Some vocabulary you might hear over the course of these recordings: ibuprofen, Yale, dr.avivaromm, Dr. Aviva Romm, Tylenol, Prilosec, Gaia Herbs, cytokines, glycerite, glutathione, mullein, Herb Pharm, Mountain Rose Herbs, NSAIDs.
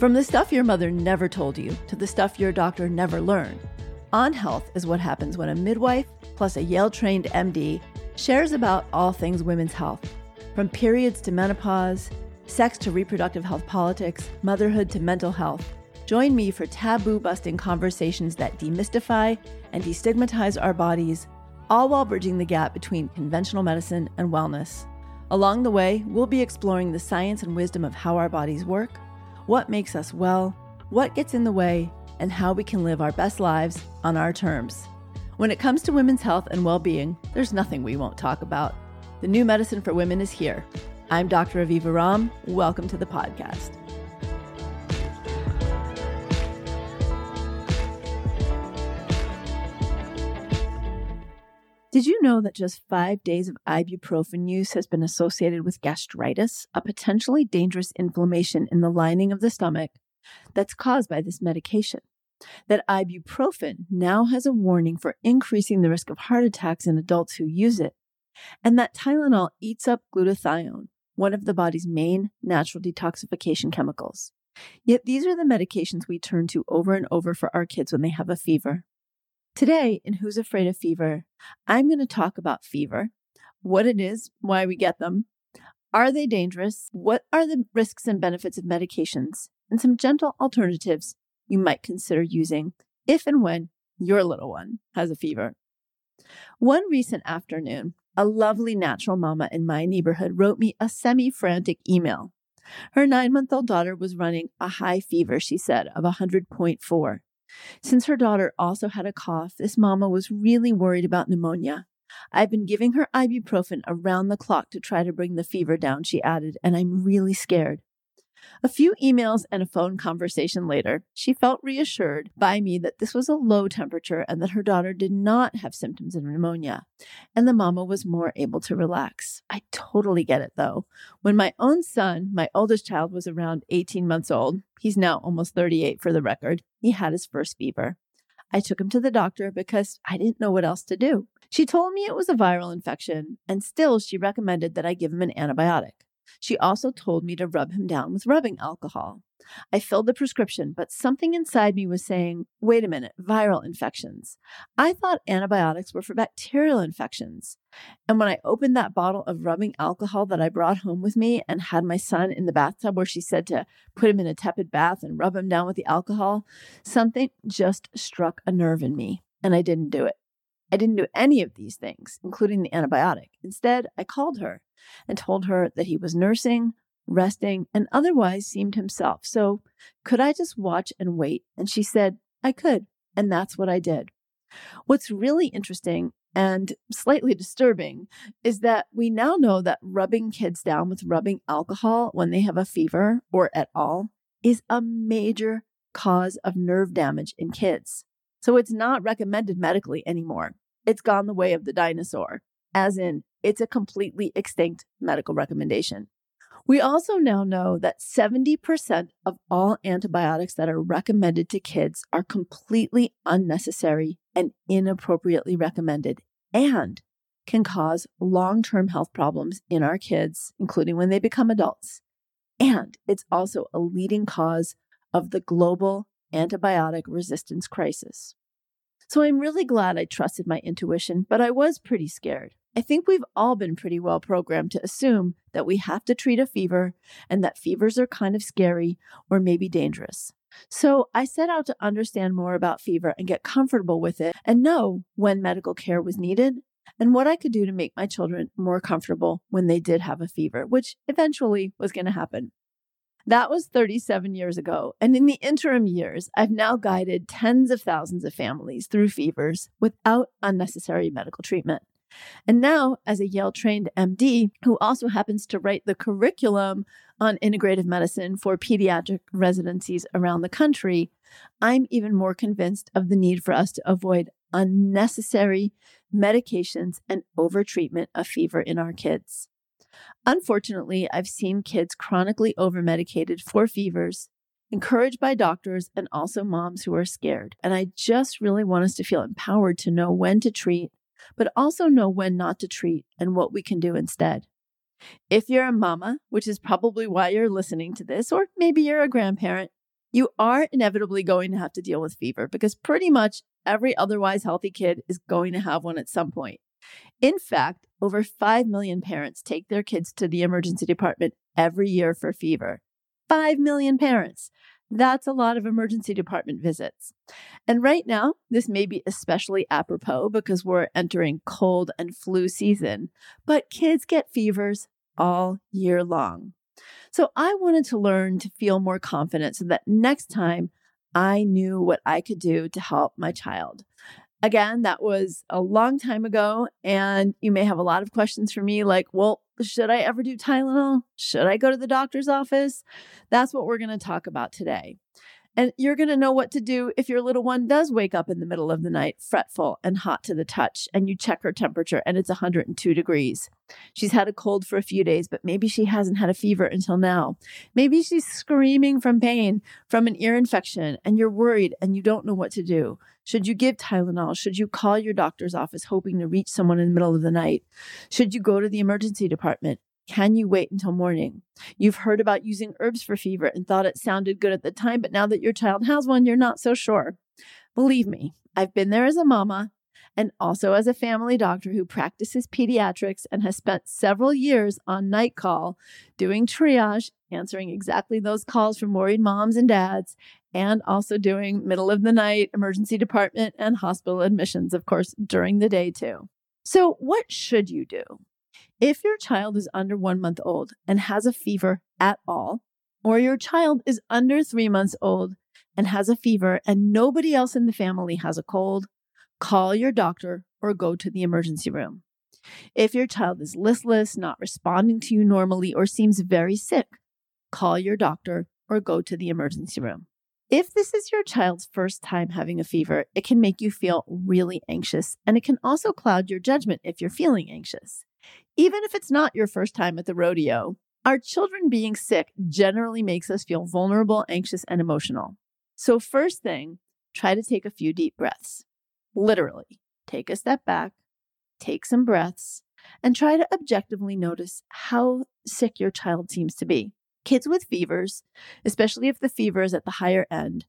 From the stuff your mother never told you to the stuff your doctor never learned, On Health is what happens when a midwife plus a Yale-trained MD shares about all things women's health, from periods to menopause, sex to reproductive health politics, motherhood to mental health. Join me for taboo-busting conversations that demystify and destigmatize our bodies, all while bridging the gap between conventional medicine and wellness. Along the way, we'll be exploring the science and wisdom of how our bodies work, what makes us well, what gets in the way, and how we can live our best lives on our terms. When it comes to women's health and well-being, there's nothing we won't talk about. The new medicine for women is here. I'm Dr. Aviva Romm. Welcome to the podcast. Did you know that just 5 days of ibuprofen use has been associated with gastritis, a potentially dangerous inflammation in the lining of the stomach that's caused by this medication? That ibuprofen now has a warning for increasing the risk of heart attacks in adults who use it, and that Tylenol eats up glutathione, one of the body's main natural detoxification chemicals. Yet these are the medications we turn to over and over for our kids when they have a fever. Today, in Who's Afraid of Fever, I'm going to talk about fever, what it is, why we get them, are they dangerous, what are the risks and benefits of medications, and some gentle alternatives you might consider using if and when your little one has a fever. One recent afternoon, a lovely natural mama in my neighborhood wrote me a semi-frantic email. Her 9-month-old daughter was running a high fever, she said, of 100.4. Since her daughter also had a cough, this mama was really worried about pneumonia. I've been giving her ibuprofen around the clock to try to bring the fever down, she added, and I'm really scared. A few emails and a phone conversation later, she felt reassured by me that this was a low temperature and that her daughter did not have symptoms of pneumonia, and the mama was more able to relax. I totally get it, though. When my own son, my oldest child, was around 18 months old, he's now almost 38 for the record, he had his first fever. I took him to the doctor because I didn't know what else to do. She told me it was a viral infection, and still she recommended that I give him an antibiotic. She also told me to rub him down with rubbing alcohol. I filled the prescription, but something inside me was saying, wait a minute, viral infections. I thought antibiotics were for bacterial infections. And when I opened that bottle of rubbing alcohol that I brought home with me and had my son in the bathtub where she said to put him in a tepid bath and rub him down with the alcohol, something just struck a nerve in me, and I didn't do it. I didn't do any of these things, including the antibiotic. Instead, I called her and told her that he was nursing, resting, and otherwise seemed himself. So could I just watch and wait? And she said, I could. And that's what I did. What's really interesting and slightly disturbing is that we now know that rubbing kids down with rubbing alcohol when they have a fever or at all is a major cause of nerve damage in kids. So it's not recommended medically anymore. It's gone the way of the dinosaur, as in it's a completely extinct medical recommendation. We also now know that 70% of all antibiotics that are recommended to kids are completely unnecessary and inappropriately recommended and can cause long-term health problems in our kids, including when they become adults. And it's also a leading cause of the global antibiotic resistance crisis. So I'm really glad I trusted my intuition, but I was pretty scared. I think we've all been pretty well programmed to assume that we have to treat a fever and that fevers are kind of scary or maybe dangerous. So I set out to understand more about fever and get comfortable with it and know when medical care was needed and what I could do to make my children more comfortable when they did have a fever, which eventually was going to happen. That was 37 years ago, and in the interim years, I've now guided tens of thousands of families through fevers without unnecessary medical treatment. And now, as a Yale-trained MD, who also happens to write the curriculum on integrative medicine for pediatric residencies around the country, I'm even more convinced of the need for us to avoid unnecessary medications and overtreatment of fever in our kids. Unfortunately, I've seen kids chronically over-medicated for fevers, encouraged by doctors and also moms who are scared. And I just really want us to feel empowered to know when to treat, but also know when not to treat and what we can do instead. If you're a mama, which is probably why you're listening to this, or maybe you're a grandparent, you are inevitably going to have to deal with fever because pretty much every otherwise healthy kid is going to have one at some point. In fact, over 5 million parents take their kids to the emergency department every year for fever. 5 million parents. That's a lot of emergency department visits. And right now, this may be especially apropos because we're entering cold and flu season, but kids get fevers all year long. So I wanted to learn to feel more confident so that next time I knew what I could do to help my child. Again, that was a long time ago, and you may have a lot of questions for me like, well, should I ever do Tylenol? Should I go to the doctor's office? That's what we're going to talk about today. And you're going to know what to do if your little one does wake up in the middle of the night, fretful and hot to the touch, and you check her temperature and it's 102 degrees. She's had a cold for a few days, but maybe she hasn't had a fever until now. Maybe she's screaming from pain from an ear infection and you're worried and you don't know what to do. Should you give Tylenol? Should you call your doctor's office hoping to reach someone in the middle of the night? Should you go to the emergency department? Can you wait until morning? You've heard about using herbs for fever and thought it sounded good at the time, but now that your child has one, you're not so sure. Believe me, I've been there as a mama and also as a family doctor who practices pediatrics and has spent several years on night call doing triage, answering exactly those calls from worried moms and dads, and also doing middle of the night emergency department and hospital admissions, of course, during the day too. So what should you do? If your child is under 1 month old and has a fever at all, or your child is under 3 months old and has a fever and nobody else in the family has a cold, call your doctor or go to the emergency room. If your child is listless, not responding to you normally, or seems very sick, call your doctor or go to the emergency room. If this is your child's first time having a fever, it can make you feel really anxious, and it can also cloud your judgment if you're feeling anxious. Even if it's not your first time at the rodeo, our children being sick generally makes us feel vulnerable, anxious, and emotional. So first thing, try to take a few deep breaths. Literally, take a step back, take some breaths, and try to objectively notice how sick your child seems to be. Kids with fevers, especially if the fever is at the higher end,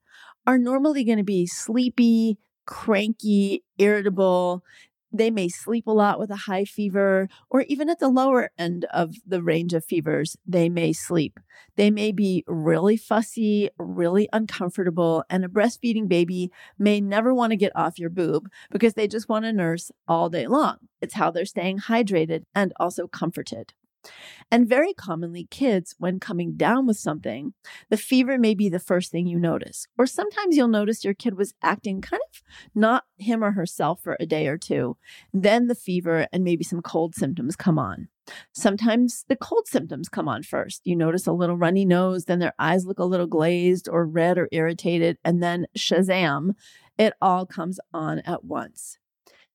are normally going to be sleepy, cranky, irritable. They may sleep a lot with a high fever, or even at the lower end of the range of fevers, they may sleep. They may be really fussy, really uncomfortable, and a breastfeeding baby may never want to get off your boob because they just want to nurse all day long. It's how they're staying hydrated and also comforted. And very commonly, kids, when coming down with something, the fever may be the first thing you notice. Or sometimes you'll notice your kid was acting kind of not him or herself for a day or two. Then the fever and maybe some cold symptoms come on. Sometimes the cold symptoms come on first. You notice a little runny nose, then their eyes look a little glazed or red or irritated, and then shazam, it all comes on at once.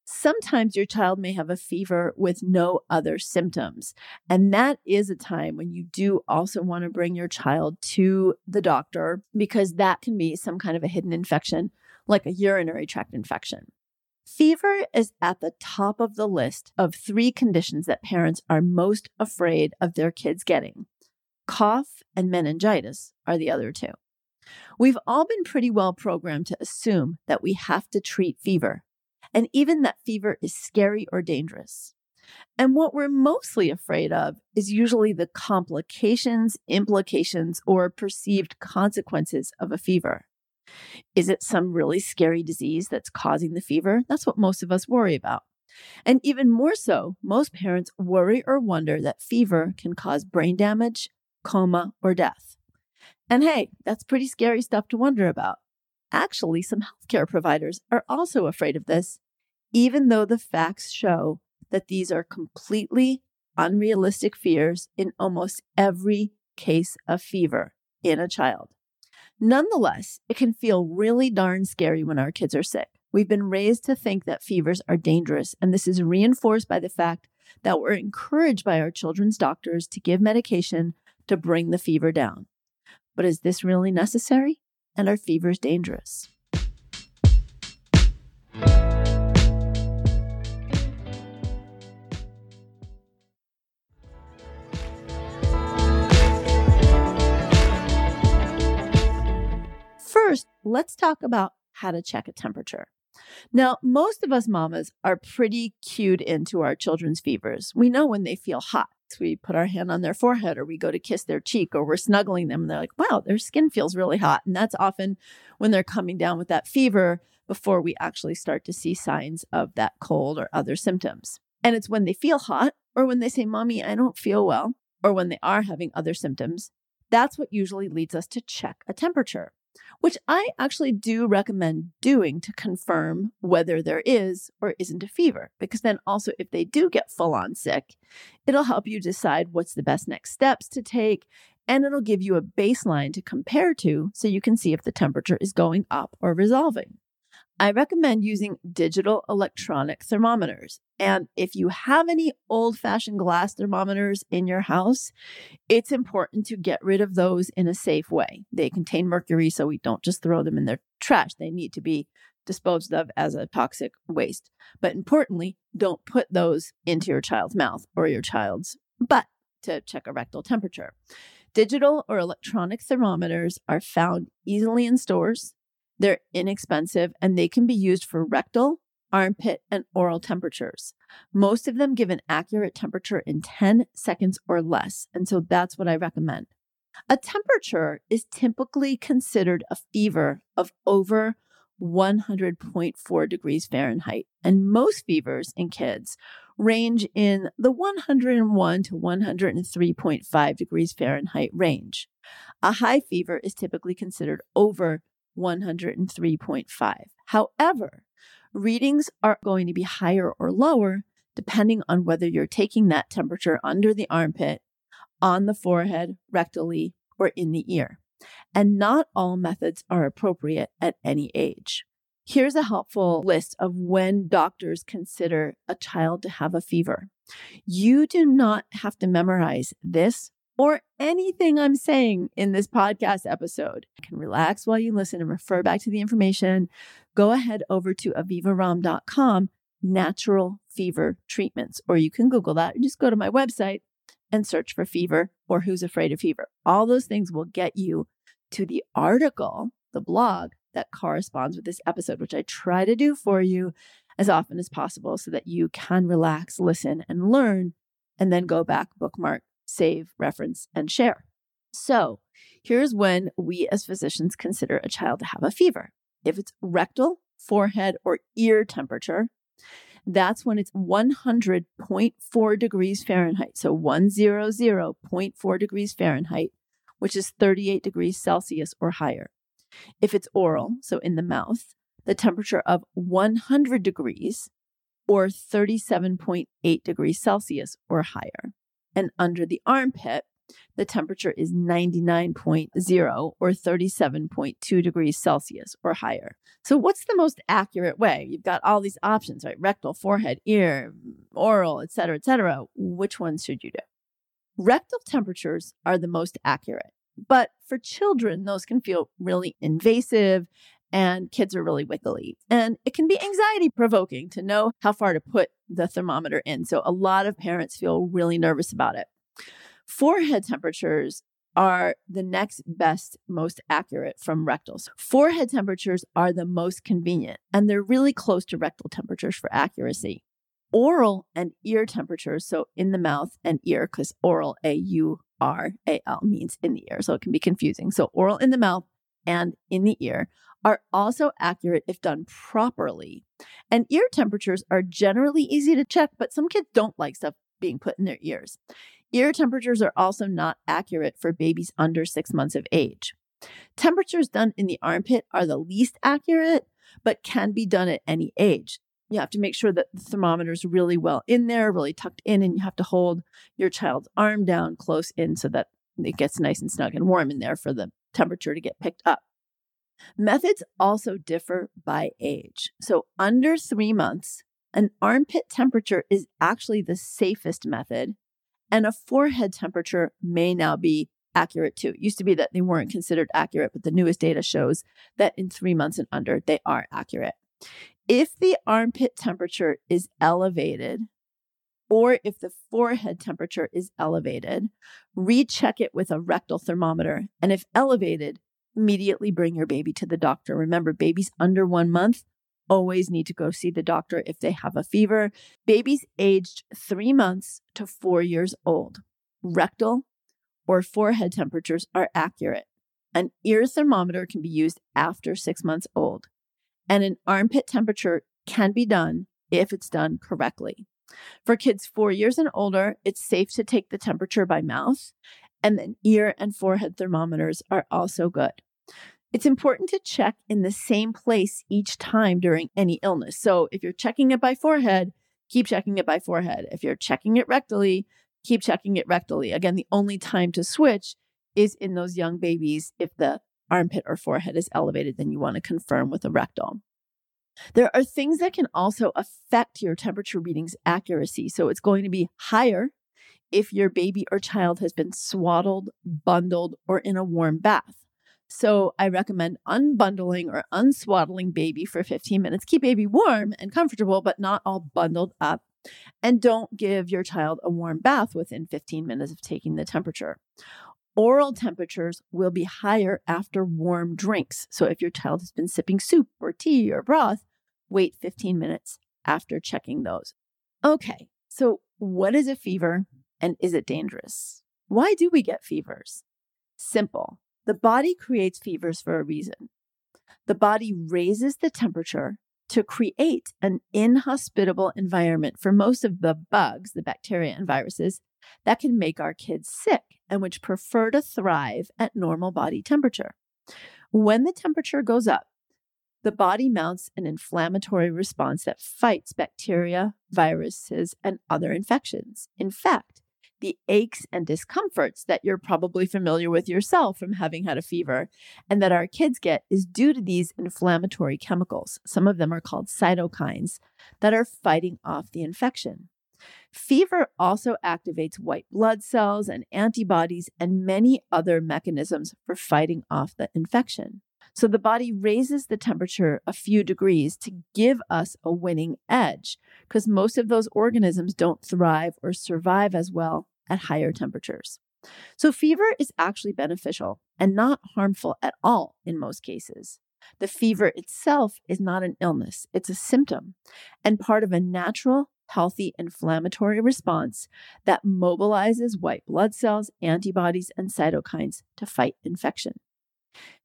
Sometimes your child may have a fever with no other symptoms. And that is a time when you do also want to bring your child to the doctor because that can be some kind of a hidden infection, like a urinary tract infection. Fever is at the top of the list of 3 conditions that parents are most afraid of their kids getting. Cough and meningitis are the other 2. We've all been pretty well programmed to assume that we have to treat fever. And even that fever is scary or dangerous. And what we're mostly afraid of is usually the complications, implications, or perceived consequences of a fever. Is it some really scary disease that's causing the fever? That's what most of us worry about. And even more so, most parents worry or wonder that fever can cause brain damage, coma, or death. And hey, that's pretty scary stuff to wonder about. Actually, some healthcare providers are also afraid of this, even though the facts show that these are completely unrealistic fears in almost every case of fever in a child. Nonetheless, it can feel really darn scary when our kids are sick. We've been raised to think that fevers are dangerous, and this is reinforced by the fact that we're encouraged by our children's doctors to give medication to bring the fever down. But is this really necessary? And are fevers dangerous? let's talk about how to check a temperature. Now, most of us mamas are pretty cued into our children's fevers. We know when they feel hot. We put our hand on their forehead or we go to kiss their cheek or we're snuggling them. And they're like, wow, their skin feels really hot. And that's often when they're coming down with that fever before we actually start to see signs of that cold or other symptoms. And it's when they feel hot or when they say, Mommy, I don't feel well, or when they are having other symptoms. That's what usually leads us to check a temperature, which I actually do recommend doing to confirm whether there is or isn't a fever, because then also if they do get full-on sick, it'll help you decide what's the best next steps to take, and it'll give you a baseline to compare to so you can see if the temperature is going up or resolving. I recommend using digital electronic thermometers. And if you have any old-fashioned glass thermometers in your house, it's important to get rid of those in a safe way. They contain mercury, so we don't just throw them in their trash. They need to be disposed of as a toxic waste. But importantly, don't put those into your child's mouth or your child's butt to check a rectal temperature. Digital or electronic thermometers are found easily in stores. They're inexpensive, and they can be used for rectal, armpit, and oral temperatures. Most of them give an accurate temperature in 10 seconds or less, and so that's what I recommend. A temperature is typically considered a fever of over 100.4 degrees Fahrenheit, and most fevers in kids range in the 101 to 103.5 degrees Fahrenheit range. A high fever is typically considered over 103.5. However, readings are going to be higher or lower depending on whether you're taking that temperature under the armpit, on the forehead, rectally, or in the ear. And not all methods are appropriate at any age. Here's a helpful list of when doctors consider a child to have a fever. You do not have to memorize this or anything I'm saying in this podcast episode. You can relax while you listen and refer back to the information. Go ahead over to avivaromm.com, natural fever treatments, or you can Google that and just go to my website and search for fever or who's afraid of fever. All those things will get you to the article, the blog that corresponds with this episode, which I try to do for you as often as possible so that you can relax, listen, and learn, and then go back, bookmark, save, reference, and share. So here's when we as physicians consider a child to have a fever. If it's rectal, forehead, or ear temperature, that's when it's 100.4 degrees Fahrenheit. So 100.4 degrees Fahrenheit, which is 38 degrees Celsius or higher. If it's oral, so in the mouth, the temperature of 100 degrees or 37.8 degrees Celsius or higher. And under the armpit, the temperature is 99.0 or 37.2 degrees Celsius or higher. So what's the most accurate way? You've got all these options, right? Rectal, forehead, ear, oral, et cetera, et cetera. Which ones should you do? Rectal temperatures are the most accurate, but for children, those can feel really invasive and kids are really wiggly. And it can be anxiety provoking to know how far to put the thermometer in. So a lot of parents feel really nervous about it. Forehead temperatures are the next best, most accurate from rectals. Forehead temperatures are the most convenient, and they're really close to rectal temperatures for accuracy. Oral and ear temperatures, so in the mouth and ear, because oral, A-U-R-A-L, means in the ear, so it can be confusing. So oral in the mouth and in the ear are also accurate if done properly. And ear temperatures are generally easy to check, but some kids don't like stuff being put in their ears. Ear temperatures are also not accurate for babies under 6 months of age. Temperatures done in the armpit are the least accurate, but can be done at any age. You have to make sure that the thermometer is really well in there, really tucked in, and you have to hold your child's arm down close in so that it gets nice and snug and warm in there for the temperature to get picked up. Methods also differ by age. So under 3 months, an armpit temperature is actually the safest method, and a forehead temperature may now be accurate too. It used to be that they weren't considered accurate, but the newest data shows that in 3 months and under, they are accurate. If the armpit temperature is elevated, or if the forehead temperature is elevated, recheck it with a rectal thermometer. And if elevated, immediately bring your baby to the doctor. Remember, babies under 1 month always need to go see the doctor if they have a fever. Babies aged 3 months to 4 years old, rectal or forehead temperatures are accurate. An ear thermometer can be used after 6 months old, and an armpit temperature can be done if it's done correctly. For kids 4 years and older, it's safe to take the temperature by mouth, and then ear and forehead thermometers are also good. It's important to check in the same place each time during any illness. So if you're checking it by forehead, keep checking it by forehead. If you're checking it rectally, keep checking it rectally. Again, the only time to switch is in those young babies. If the armpit or forehead is elevated, then you want to confirm with a rectal. There are things that can also affect your temperature readings accuracy. So it's going to be higher if your baby or child has been swaddled, bundled, or in a warm bath. So I recommend unbundling or unswaddling baby for 15 minutes. Keep baby warm and comfortable, but not all bundled up. And don't give your child a warm bath within 15 minutes of taking the temperature. Oral temperatures will be higher after warm drinks. So if your child has been sipping soup or tea or broth, wait 15 minutes after checking those. Okay, so what is a fever and is it dangerous? Why do we get fevers? Simple. The body creates fevers for a reason. The body raises the temperature to create an inhospitable environment for most of the bugs, the bacteria and viruses, that can make our kids sick and which prefer to thrive at normal body temperature. When the temperature goes up, the body mounts an inflammatory response that fights bacteria, viruses, and other infections. In fact, the aches and discomforts that you're probably familiar with yourself from having had a fever and that our kids get is due to these inflammatory chemicals. Some of them are called cytokines that are fighting off the infection. Fever also activates white blood cells and antibodies and many other mechanisms for fighting off the infection. So the body raises the temperature a few degrees to give us a winning edge because most of those organisms don't thrive or survive as well at higher temperatures. So fever is actually beneficial and not harmful at all in most cases. The fever itself is not an illness. It's a symptom and part of a natural, healthy inflammatory response that mobilizes white blood cells, antibodies, and cytokines to fight infection.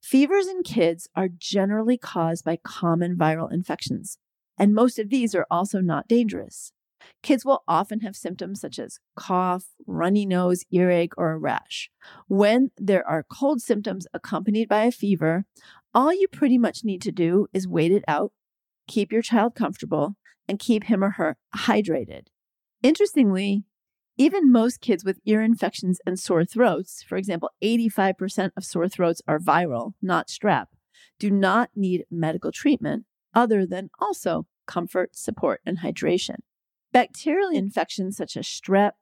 Fevers in kids are generally caused by common viral infections, and most of these are also not dangerous. Kids will often have symptoms such as cough, runny nose, earache, or a rash. When there are cold symptoms accompanied by a fever, all you pretty much need to do is wait it out, keep your child comfortable, and keep him or her hydrated. Interestingly, even most kids with ear infections and sore throats, for example, 85% of sore throats are viral, not strep, do not need medical treatment other than also comfort, support, and hydration. Bacterial infections such as strep,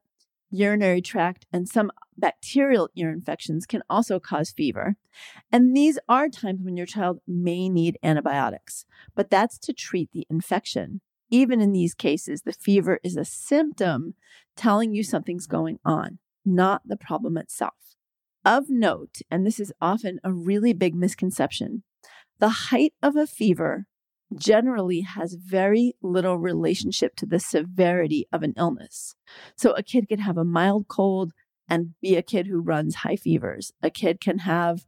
urinary tract, and some bacterial ear infections can also cause fever. And these are times when your child may need antibiotics, but that's to treat the infection. Even in these cases, the fever is a symptom telling you something's going on, not the problem itself. Of note, and this is often a really big misconception, the height of a fever generally has very little relationship to the severity of an illness. So a kid could have a mild cold and be a kid who runs high fevers. A kid can have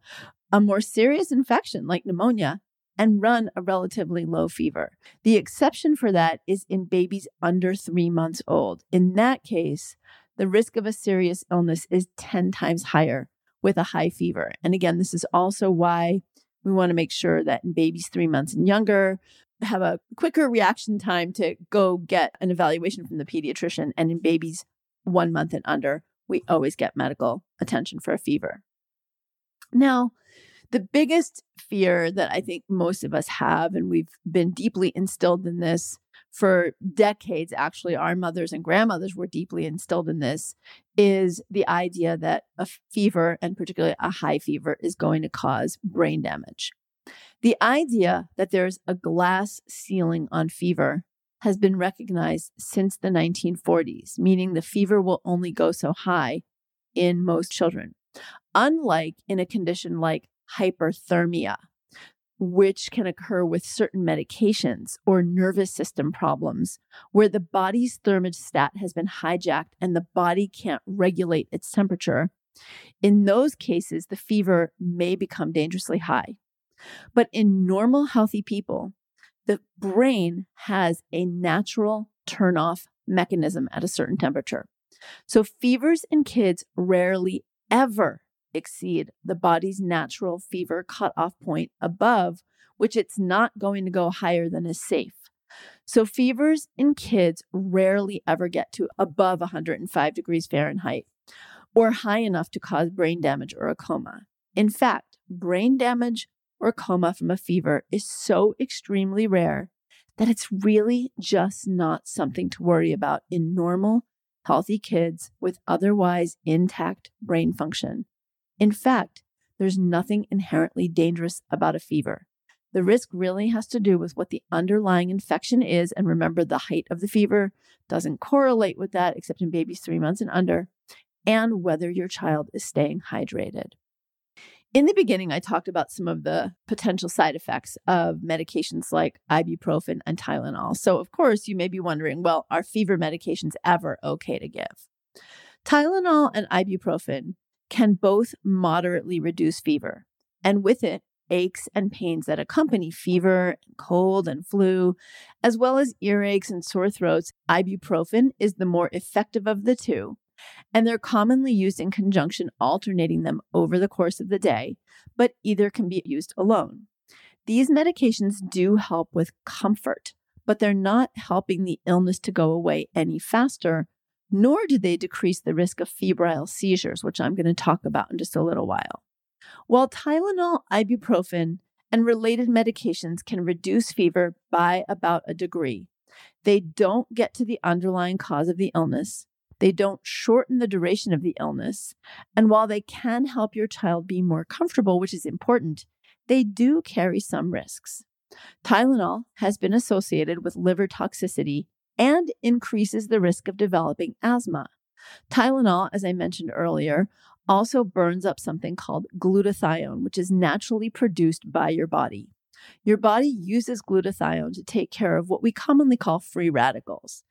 a more serious infection like pneumonia and run a relatively low fever. The exception for that is in babies under 3 months old. In that case, the risk of a serious illness is 10 times higher with a high fever. And again, this is also why we want to make sure that in babies 3 months and younger, have a quicker reaction time to go get an evaluation from the pediatrician. And in babies 1 month and under, we always get medical attention for a fever. Now, the biggest fear that I think most of us have, and we've been deeply instilled in this for decades, actually, our mothers and grandmothers were deeply instilled in this, is the idea that a fever, and particularly a high fever, is going to cause brain damage. The idea that there's a glass ceiling on fever has been recognized since the 1940s, meaning the fever will only go so high in most children. Unlike in a condition like hyperthermia, which can occur with certain medications or nervous system problems where the body's thermostat has been hijacked and the body can't regulate its temperature. In those cases, the fever may become dangerously high. But in normal, healthy people, the brain has a natural turn-off mechanism at a certain temperature. So fevers in kids rarely ever exceed the body's natural fever cutoff point above, which it's not going to go higher than is safe. So fevers in kids rarely ever get to above 105 degrees Fahrenheit or high enough to cause brain damage or a coma. In fact, brain damage or coma from a fever is so extremely rare that it's really just not something to worry about in normal, healthy kids with otherwise intact brain function. In fact, there's nothing inherently dangerous about a fever. The risk really has to do with what the underlying infection is, and remember, the height of the fever doesn't correlate with that except in babies 3 months and under, and whether your child is staying hydrated. In the beginning, I talked about some of the potential side effects of medications like ibuprofen and Tylenol. So, of course, you may be wondering, well, are fever medications ever okay to give? Tylenol and ibuprofen can both moderately reduce fever, and with it, aches and pains that accompany fever, cold and flu, as well as earaches and sore throats. Ibuprofen is the more effective of the two, and they're commonly used in conjunction, alternating them over the course of the day, but either can be used alone. These medications do help with comfort, but they're not helping the illness to go away any faster, nor do they decrease the risk of febrile seizures, which I'm going to talk about in just a little while. While Tylenol, ibuprofen, and related medications can reduce fever by about a degree, they don't get to the underlying cause of the illness. They don't shorten the duration of the illness. And while they can help your child be more comfortable, which is important, they do carry some risks. Tylenol has been associated with liver toxicity and increases the risk of developing asthma. Tylenol, as I mentioned earlier, also burns up something called glutathione, which is naturally produced by your body. Your body uses glutathione to take care of what we commonly call free radicals.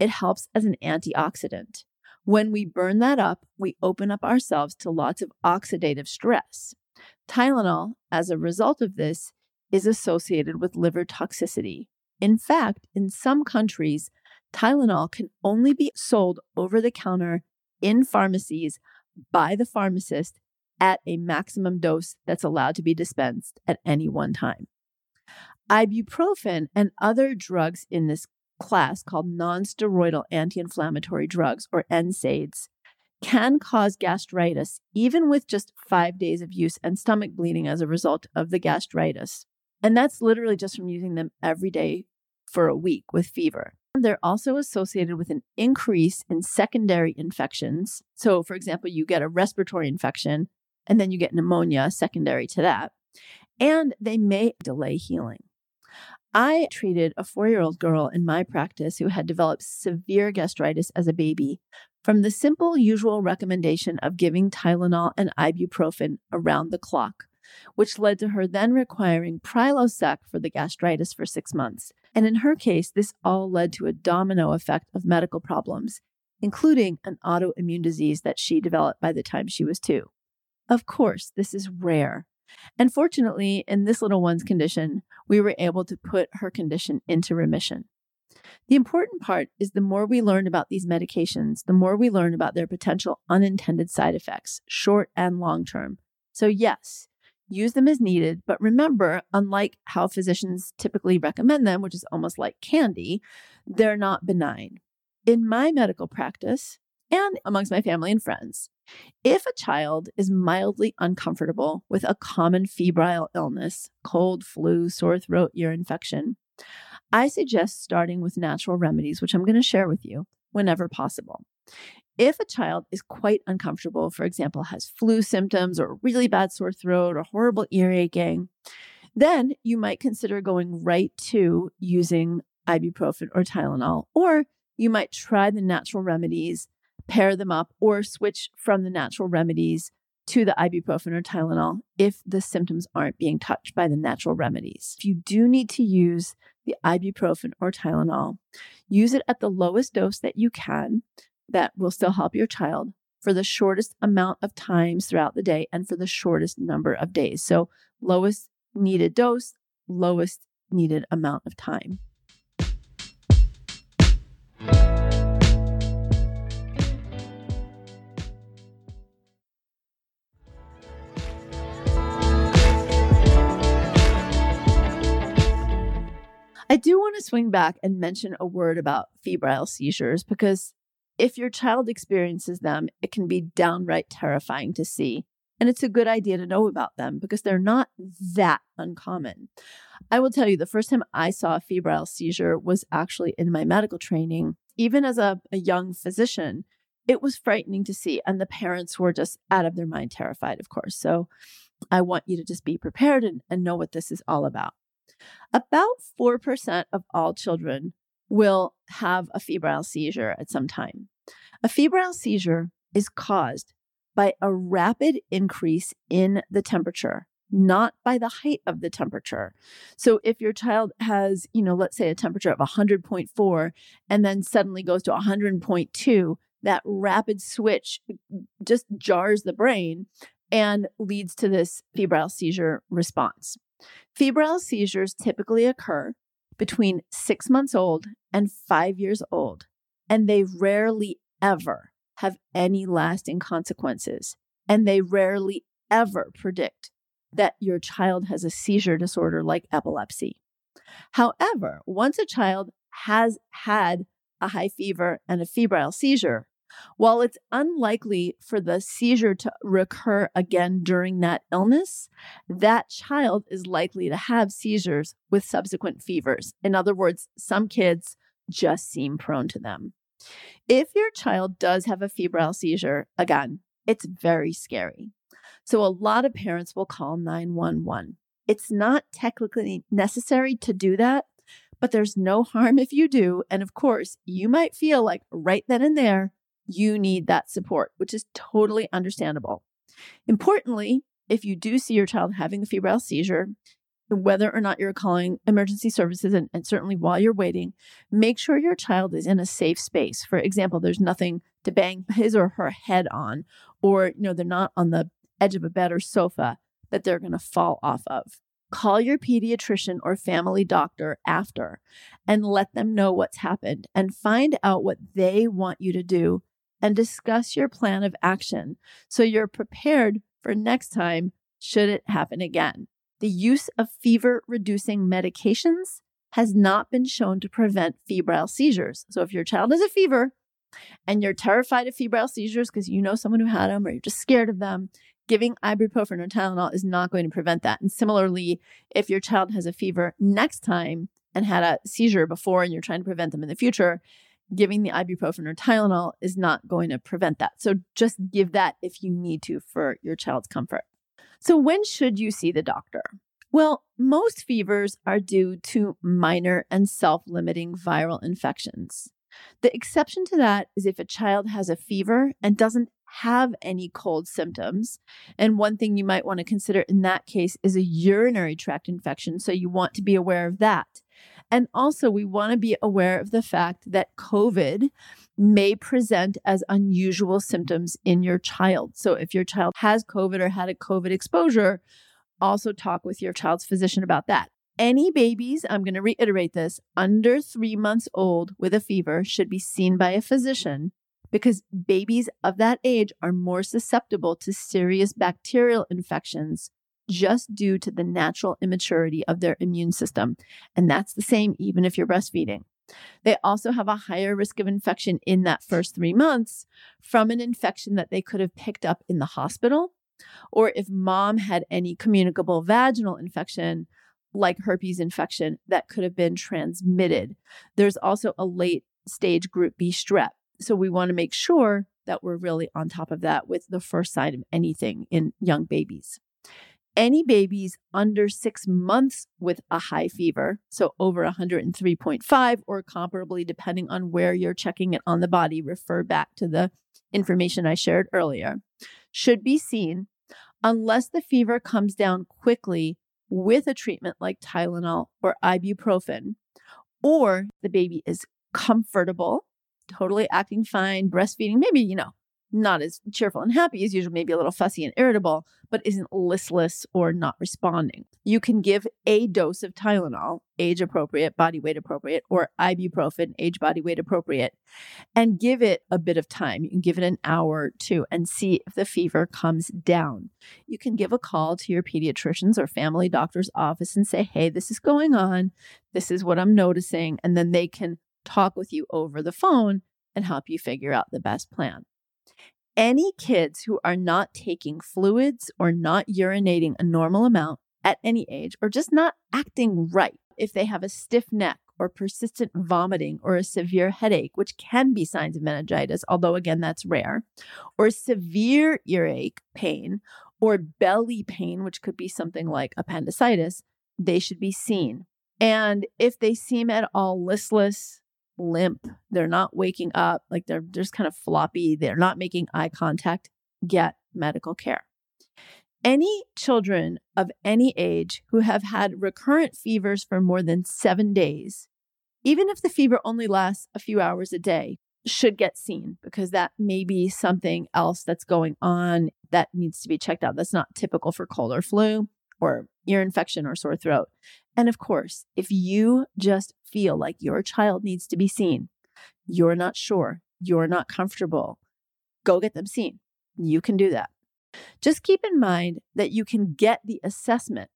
It helps as an antioxidant. When we burn that up, we open up ourselves to lots of oxidative stress. Tylenol, as a result of this, is associated with liver toxicity. In fact, in some countries, Tylenol can only be sold over the counter in pharmacies by the pharmacist at a maximum dose that's allowed to be dispensed at any one time. Ibuprofen and other drugs in this class called nonsteroidal anti-inflammatory drugs, or NSAIDs, can cause gastritis even with just 5 days of use and stomach bleeding as a result of the gastritis. And that's literally just from using them every day for a week with fever. They're also associated with an increase in secondary infections. So, for example, you get a respiratory infection and then you get pneumonia secondary to that, and they may delay healing. I treated a 4-year-old girl in my practice who had developed severe gastritis as a baby from the simple usual recommendation of giving Tylenol and ibuprofen around the clock, which led to her then requiring Prilosec for the gastritis for 6 months. And in her case, this all led to a domino effect of medical problems, including an autoimmune disease that she developed by the time she was 2. Of course, this is rare. And fortunately, in this little one's condition, we were able to put her condition into remission. The important part is the more we learn about these medications, the more we learn about their potential unintended side effects, short and long term. So yes, use them as needed, but remember, unlike how physicians typically recommend them, which is almost like candy, they're not benign. In my medical practice and amongst my family and friends, if a child is mildly uncomfortable with a common febrile illness, cold, flu, sore throat, ear infection, I suggest starting with natural remedies, which I'm going to share with you whenever possible. If a child is quite uncomfortable, for example, has flu symptoms or really bad sore throat or horrible ear aching, then you might consider going right to using ibuprofen or Tylenol, or you might try the natural remedies, pair them up, or switch from the natural remedies to the ibuprofen or Tylenol if the symptoms aren't being touched by the natural remedies. If you do need to use the ibuprofen or Tylenol, use it at the lowest dose that you can that will still help your child for the shortest amount of times throughout the day and for the shortest number of days. So lowest needed dose, lowest needed amount of time. I do want to swing back and mention a word about febrile seizures, because if your child experiences them, it can be downright terrifying to see. And it's a good idea to know about them because they're not that uncommon. I will tell you, the first time I saw a febrile seizure was actually in my medical training. Even as a young physician, it was frightening to see. And the parents were just out of their mind terrified, of course. So I want you to just be prepared and know what this is all about. About 4% of all children will have a febrile seizure at some time. A febrile seizure is caused by a rapid increase in the temperature, not by the height of the temperature. So if your child has, let's say a temperature of 100.4 and then suddenly goes to 100.2, that rapid switch just jars the brain and leads to this febrile seizure response. Febrile seizures typically occur between 6 months old and 5 years old, and they rarely ever have any lasting consequences, and they rarely ever predict that your child has a seizure disorder like epilepsy. However, once a child has had a high fever and a febrile seizure, while it's unlikely for the seizure to recur again during that illness, that child is likely to have seizures with subsequent fevers. In other words, some kids just seem prone to them. If your child does have a febrile seizure, again, it's very scary. So a lot of parents will call 911. It's not technically necessary to do that, but there's no harm if you do. And of course, you might feel like right then and there, you need that support, which is totally understandable. Importantly, if you do see your child having a febrile seizure, whether or not you're calling emergency services, and certainly while you're waiting, make sure your child is in a safe space. For example, there's nothing to bang his or her head on, or they're not on the edge of a bed or sofa that they're going to fall off of. Call your pediatrician or family doctor after and let them know what's happened and find out what they want you to do, and discuss your plan of action so you're prepared for next time should it happen again. The use of fever-reducing medications has not been shown to prevent febrile seizures. So if your child has a fever and you're terrified of febrile seizures because you know someone who had them or you're just scared of them, giving ibuprofen or Tylenol is not going to prevent that. And similarly, if your child has a fever next time and had a seizure before and you're trying to prevent them in the future, giving the ibuprofen or Tylenol is not going to prevent that. So just give that if you need to for your child's comfort. So when should you see the doctor? Well, most fevers are due to minor and self-limiting viral infections. The exception to that is if a child has a fever and doesn't have any cold symptoms. And one thing you might want to consider in that case is a urinary tract infection. So you want to be aware of that. And also, we want to be aware of the fact that COVID may present as unusual symptoms in your child. So if your child has COVID or had a COVID exposure, also talk with your child's physician about that. Any babies, I'm going to reiterate this, under 3 months old with a fever should be seen by a physician, because babies of that age are more susceptible to serious bacterial infections just due to the natural immaturity of their immune system. And that's the same even if you're breastfeeding. They also have a higher risk of infection in that first 3 months from an infection that they could have picked up in the hospital, or if mom had any communicable vaginal infection like herpes infection that could have been transmitted. There's also a late stage group B strep. So we want to make sure that we're really on top of that with the first sign of anything in young babies. Any babies under 6 months with a high fever, so over 103.5 or comparably, depending on where you're checking it on the body, refer back to the information I shared earlier, should be seen unless the fever comes down quickly with a treatment like Tylenol or ibuprofen, or the baby is comfortable, totally acting fine, breastfeeding, maybe, not as cheerful and happy as usual, maybe a little fussy and irritable, but isn't listless or not responding. You can give a dose of Tylenol, age appropriate, body weight appropriate, or ibuprofen, age, body weight appropriate, and give it a bit of time. You can give it an hour or two and see if the fever comes down. You can give a call to your pediatrician's or family doctor's office and say, hey, this is going on. This is what I'm noticing. And then they can talk with you over the phone and help you figure out the best plan. Any kids who are not taking fluids or not urinating a normal amount at any age, or just not acting right, if they have a stiff neck or persistent vomiting or a severe headache, which can be signs of meningitis, although again, that's rare, or severe earache pain or belly pain, which could be something like appendicitis, they should be seen. And if they seem at all listless, limp, they're not waking up, like they're just kind of floppy, they're not making eye contact, get medical care. Any children of any age who have had recurrent fevers for more than 7 days, even if the fever only lasts a few hours a day, should get seen, because that may be something else that's going on that needs to be checked out. That's not typical for cold or flu or ear infection or sore throat. And of course, if you just feel like your child needs to be seen, you're not sure, you're not comfortable, go get them seen. You can do that. Just keep in mind that you can get the assessment,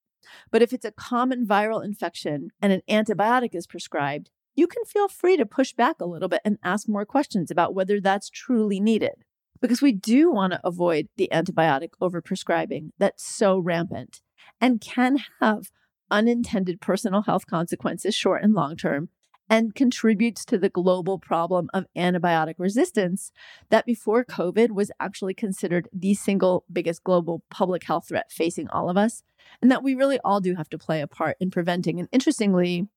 but if it's a common viral infection and an antibiotic is prescribed, you can feel free to push back a little bit and ask more questions about whether that's truly needed, because we do want to avoid the antibiotic overprescribing that's so rampant and can have unintended personal health consequences, short and long term, and contributes to the global problem of antibiotic resistance that before COVID was actually considered the single biggest global public health threat facing all of us, and that we really all do have to play a part in preventing. And interestingly,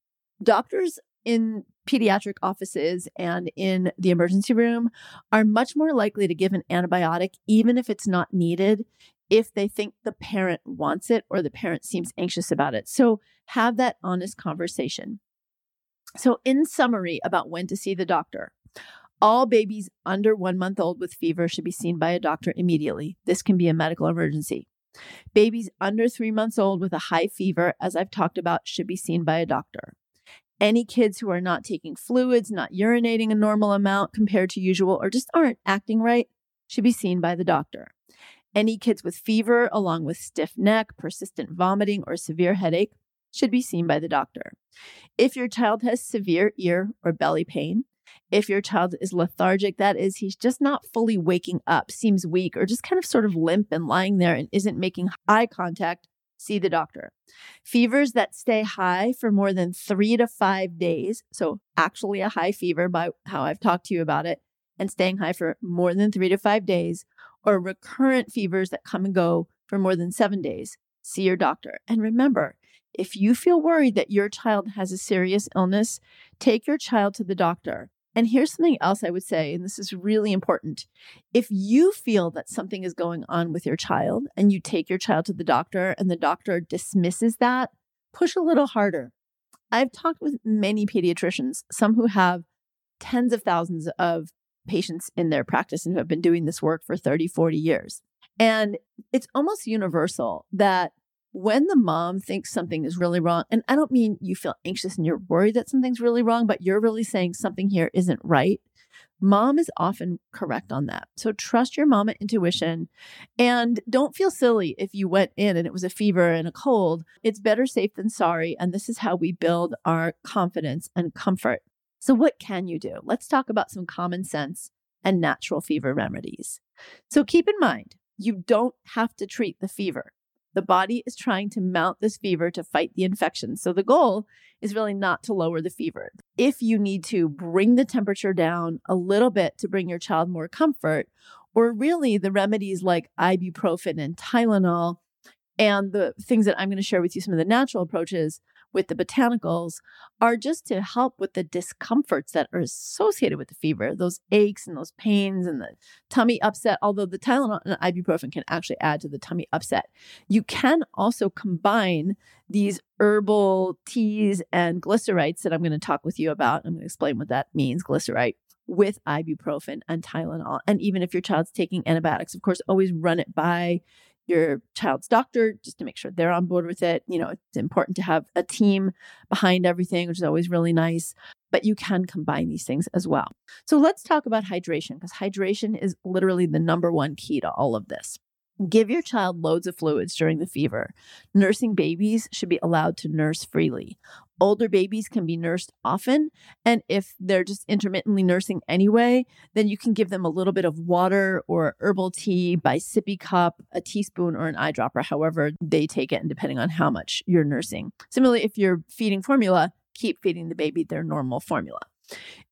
doctors in pediatric offices and in the emergency room are much more likely to give an antibiotic, even if it's not needed, if they think the parent wants it or the parent seems anxious about it. So have that honest conversation. So in summary about when to see the doctor, all babies under 1 month old with fever should be seen by a doctor immediately. This can be a medical emergency. Babies under 3 months old with a high fever, as I've talked about, should be seen by a doctor. Any kids who are not taking fluids, not urinating a normal amount compared to usual, or just aren't acting right should be seen by the doctor. Any kids with fever, along with stiff neck, persistent vomiting, or severe headache should be seen by the doctor. If your child has severe ear or belly pain, if your child is lethargic, that is, he's just not fully waking up, seems weak, or just kind of sort of limp and lying there and isn't making eye contact, see the doctor. Fevers that stay high for more than 3 to 5 days, so actually a high fever by how I've talked to you about it, and staying high for more than 3 to 5 days, or recurrent fevers that come and go for more than 7 days, see your doctor. And remember, if you feel worried that your child has a serious illness, take your child to the doctor. And here's something else I would say, and this is really important. If you feel that something is going on with your child and you take your child to the doctor and the doctor dismisses that, push a little harder. I've talked with many pediatricians, some who have tens of thousands of patients in their practice and who have been doing this work for 30, 40 years. And it's almost universal that when the mom thinks something is really wrong, and I don't mean you feel anxious and you're worried that something's really wrong, but you're really saying something here isn't right, mom is often correct on that. So trust your mama intuition and don't feel silly if you went in and it was a fever and a cold. It's better safe than sorry. And this is how we build our confidence and comfort. So what can you do? Let's talk about some common sense and natural fever remedies. So keep in mind, you don't have to treat the fever. The body is trying to mount this fever to fight the infection. So the goal is really not to lower the fever. If you need to bring the temperature down a little bit to bring your child more comfort, or really the remedies like ibuprofen and Tylenol and the things that I'm going to share with you, some of the natural approaches, with the botanicals are just to help with the discomforts that are associated with the fever, those aches and those pains and the tummy upset. Although the Tylenol and ibuprofen can actually add to the tummy upset, you can also combine these herbal teas and glycerites that I'm going to talk with you about. I'm going to explain what that means, glycerite, with ibuprofen and Tylenol. And even if your child's taking antibiotics, of course, always run it by your child's doctor just to make sure they're on board with it. You know, it's important to have a team behind everything, which is always really nice, but you can combine these things as well. So let's talk about hydration, because hydration is literally the number one key to all of this. Give your child loads of fluids during the fever. Nursing babies should be allowed to nurse freely. Older babies can be nursed often, and if they're just intermittently nursing anyway, then you can give them a little bit of water or herbal tea by sippy cup, a teaspoon or an eyedropper, however they take it, and depending on how much you're nursing. Similarly, if you're feeding formula, keep feeding the baby their normal formula.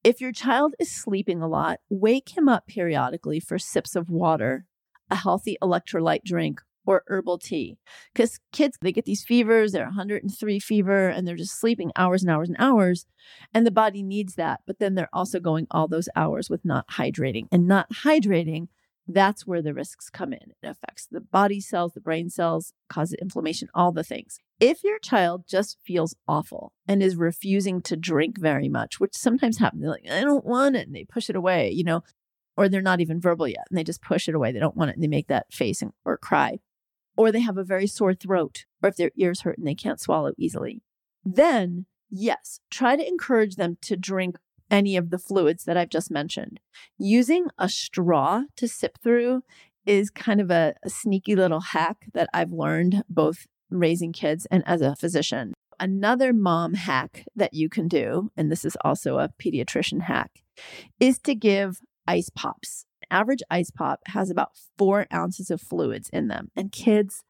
If your child is sleeping a lot, wake him up periodically for sips of water, a healthy electrolyte drink, or herbal tea. Because kids, they get these fevers, they're 103 fever, and they're just sleeping hours and hours and hours, and the body needs that. But then they're also going all those hours with not hydrating. And not hydrating, that's where the risks come in. It affects the body cells, the brain cells, causes inflammation, all the things. If your child just feels awful and is refusing to drink very much, which sometimes happens, they're like, I don't want it, and they push it away, you know, or they're not even verbal yet, and they just push it away. They don't want it, and they make that face or cry. Or they have a very sore throat, or if their ears hurt and they can't swallow easily. Then, yes, try to encourage them to drink any of the fluids that I've just mentioned. Using a straw to sip through is kind of a sneaky little hack that I've learned both raising kids and as a physician. Another mom hack that you can do, and this is also a pediatrician hack, is to give ice pops. An average ice pop has about 4 ounces of fluids in them, and kids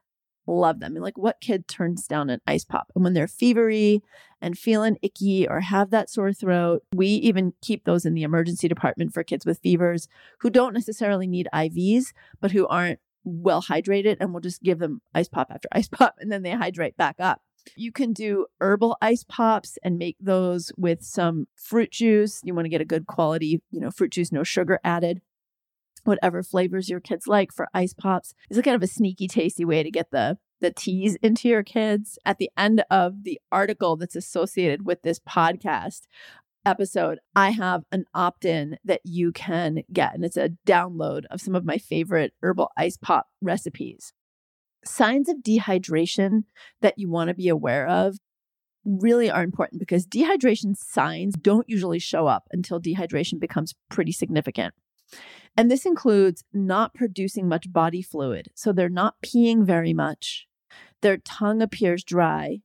love them. I mean, like, what kid turns down an ice pop? And when they're fevery and feeling icky or have that sore throat, we even keep those in the emergency department for kids with fevers who don't necessarily need IVs, but who aren't well hydrated, and we'll just give them ice pop after ice pop, and then they hydrate back up. You can do herbal ice pops and make those with some fruit juice. You want to get a good quality, you know, fruit juice, no sugar added, whatever flavors your kids like for ice pops. It's kind of a sneaky, tasty way to get the teas into your kids. At the end of the article that's associated with this podcast episode, I have an opt-in that you can get, and it's a download of some of my favorite herbal ice pop recipes. Signs of dehydration that you want to be aware of really are important, because dehydration signs don't usually show up until dehydration becomes pretty significant. And this includes not producing much body fluid. So they're not peeing very much. Their tongue appears dry.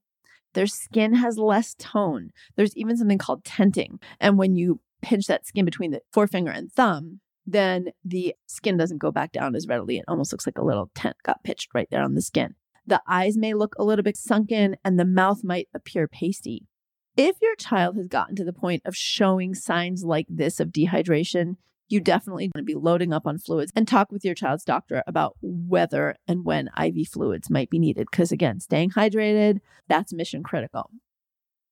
Their skin has less tone. There's even something called tenting. And when you pinch that skin between the forefinger and thumb, then the skin doesn't go back down as readily. It almost looks like a little tent got pitched right there on the skin. The eyes may look a little bit sunken, and the mouth might appear pasty. If your child has gotten to the point of showing signs like this of dehydration, you definitely want to be loading up on fluids, and talk with your child's doctor about whether and when IV fluids might be needed. Because again, staying hydrated, that's mission critical.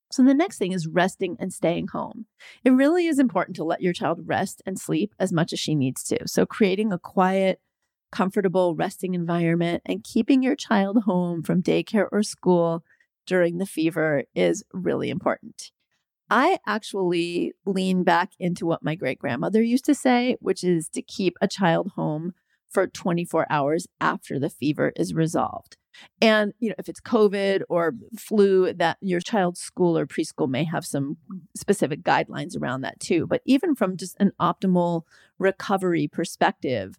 So the next thing is resting and staying home. It really is important to let your child rest and sleep as much as she needs to. So creating a quiet, comfortable resting environment and keeping your child home from daycare or school during the fever is really important. I actually lean back into what my great-grandmother used to say, which is to keep a child home for 24 hours after the fever is resolved. And, you know, if it's COVID or flu, that your child's school or preschool may have some specific guidelines around that too. But even from just an optimal recovery perspective,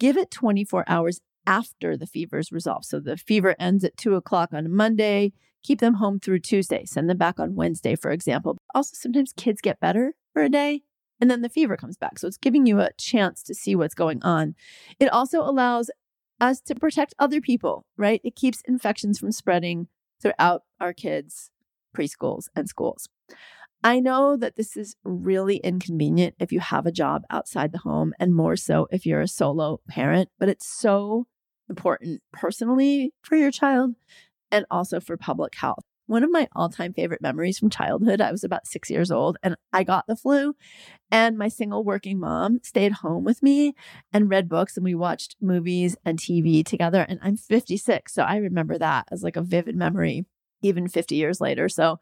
give it 24 hours after the fever is resolved. So the fever ends at 2:00 on Monday. Keep them home through Tuesday. Send them back on Wednesday, for example. Also, sometimes kids get better for a day, and then the fever comes back. So it's giving you a chance to see what's going on. It also allows us to protect other people, right? It keeps infections from spreading throughout our kids' preschools and schools. I know that this is really inconvenient if you have a job outside the home, and more so if you're a solo parent, but it's so important personally for your child and also for public health. one of my all-time favorite memories from childhood. I was about 6 years old and I got the flu, and my single working mom stayed home with me and read books, and we watched movies and TV together. And I'm 56. So I remember that as like a vivid memory, even 50 years later. So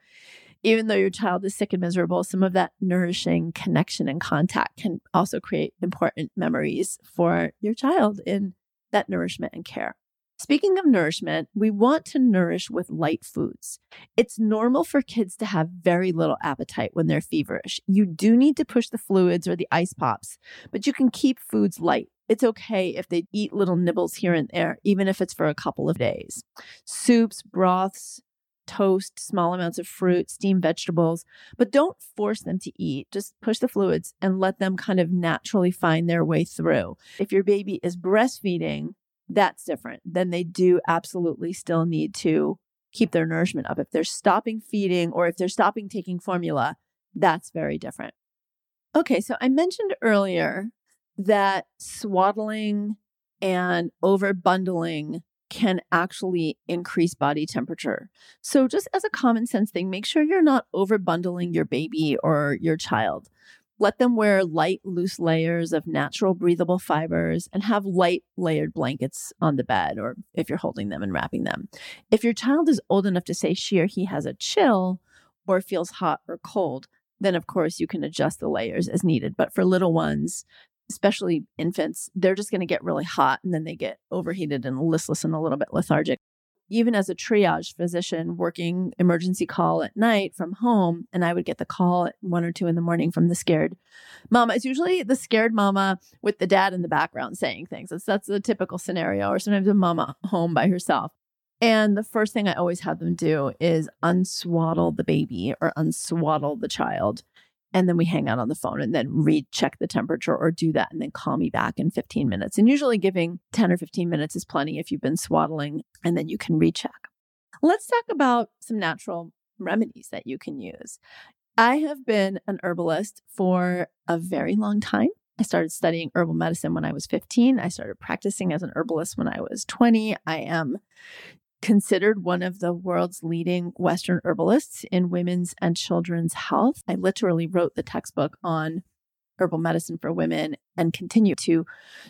even though your child is sick and miserable, some of that nourishing connection and contact can also create important memories for your child in that nourishment and care. Speaking of nourishment, we want to nourish with light foods. It's normal for kids to have very little appetite when they're feverish. You do need to push the fluids or the ice pops, but you can keep foods light. It's okay if they eat little nibbles here and there, even if it's for a couple of days. Soups, broths, toast, small amounts of fruit, steamed vegetables, but don't force them to eat. Just push the fluids and let them kind of naturally find their way through. If your baby is breastfeeding, that's different. Then they do absolutely still need to keep their nourishment up. If they're stopping feeding or if they're stopping taking formula, that's very different. Okay, so I mentioned earlier that swaddling and overbundling can actually increase body temperature. So just as a common sense thing, make sure you're not overbundling your baby or your child. Let them wear light, loose layers of natural breathable fibers and have light layered blankets on the bed, or if you're holding them and wrapping them. If your child is old enough to say she or he has a chill or feels hot or cold, then of course you can adjust the layers as needed. But for little ones, especially infants, they're just going to get really hot and then they get overheated and listless and a little bit lethargic. Even as a triage physician working emergency call at night from home, and I would get the call at 1 or 2 in the morning from the scared mama. It's usually the scared mama with the dad in the background saying things. That's the typical scenario, or sometimes a mama home by herself. And the first thing I always have them do is unswaddle the baby or unswaddle the child. And then we hang out on the phone and then recheck the temperature, or do that and then call me back in 15 minutes. And usually giving 10 or 15 minutes is plenty if you've been swaddling, and then you can recheck. Let's talk about some natural remedies that you can use. I have been an herbalist for a very long time. I started studying herbal medicine when I was 15. I started practicing as an herbalist when I was 20. I am considered one of the world's leading Western herbalists in women's and children's health. I literally wrote the textbook on herbal medicine for women and continue to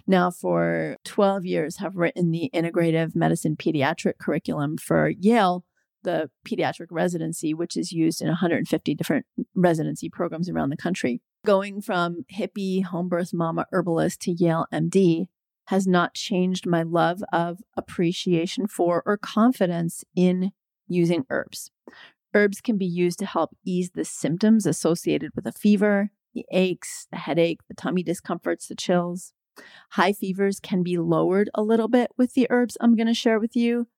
now for 12 years have written the integrative medicine pediatric curriculum for Yale, the pediatric residency, which is used in 150 different residency programs around the country. Going from hippie home birth mama herbalist to Yale MD has not changed my love of, appreciation for, or confidence in using herbs. Herbs can be used to help ease the symptoms associated with a fever, the aches, the headache, the tummy discomforts, the chills. High fevers can be lowered a little bit with the herbs I'm going to share with you.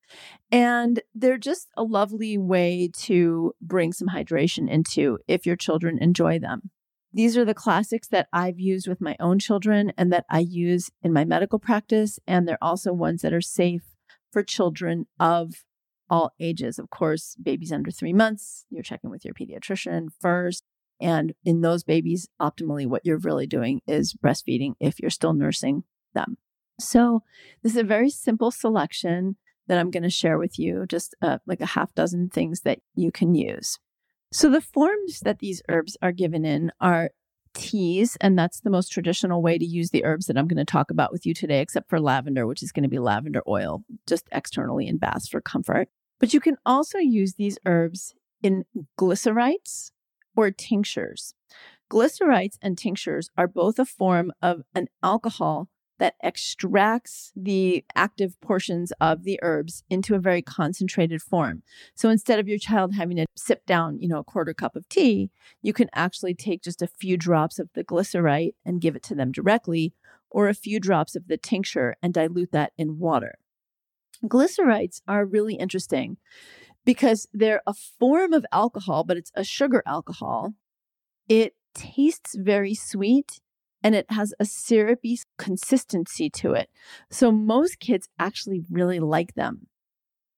And they're just a lovely way to bring some hydration into if your children enjoy them. These are the classics that I've used with my own children and that I use in my medical practice. And they're also ones that are safe for children of all ages. Of course, babies under 3 months, you're checking with your pediatrician first. And in those babies, optimally, what you're really doing is breastfeeding if you're still nursing them. So this is a very simple selection that I'm going to share with you, just like a half dozen things that you can use. So the forms that these herbs are given in are teas, and that's the most traditional way to use the herbs that I'm going to talk about with you today, except for lavender, which is going to be lavender oil, just externally in baths for comfort. But you can also use these herbs in glycerites or tinctures. Glycerites and tinctures are both a form of an alcohol that extracts the active portions of the herbs into a very concentrated form. So instead of your child having to sip down, a quarter cup of tea, you can actually take just a few drops of the glycerite and give it to them directly, or a few drops of the tincture and dilute that in water. Glycerites are really interesting because they're a form of alcohol, but it's a sugar alcohol. It tastes very sweet, and it has a syrupy consistency to it. So most kids actually really like them.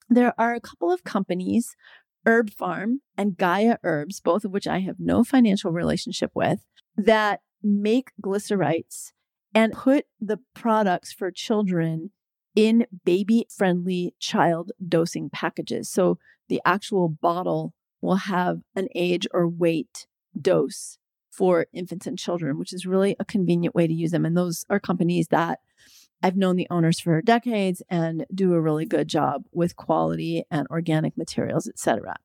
There are a couple of companies, Herb Pharm and Gaia Herbs, both of which I have no financial relationship with, that make glycerites and put the products for children in baby-friendly child dosing packages. So the actual bottle will have an age or weight dose for infants and children, which is really a convenient way to use them. And those are companies that I've known the owners for decades and do a really good job with quality and organic materials, et cetera.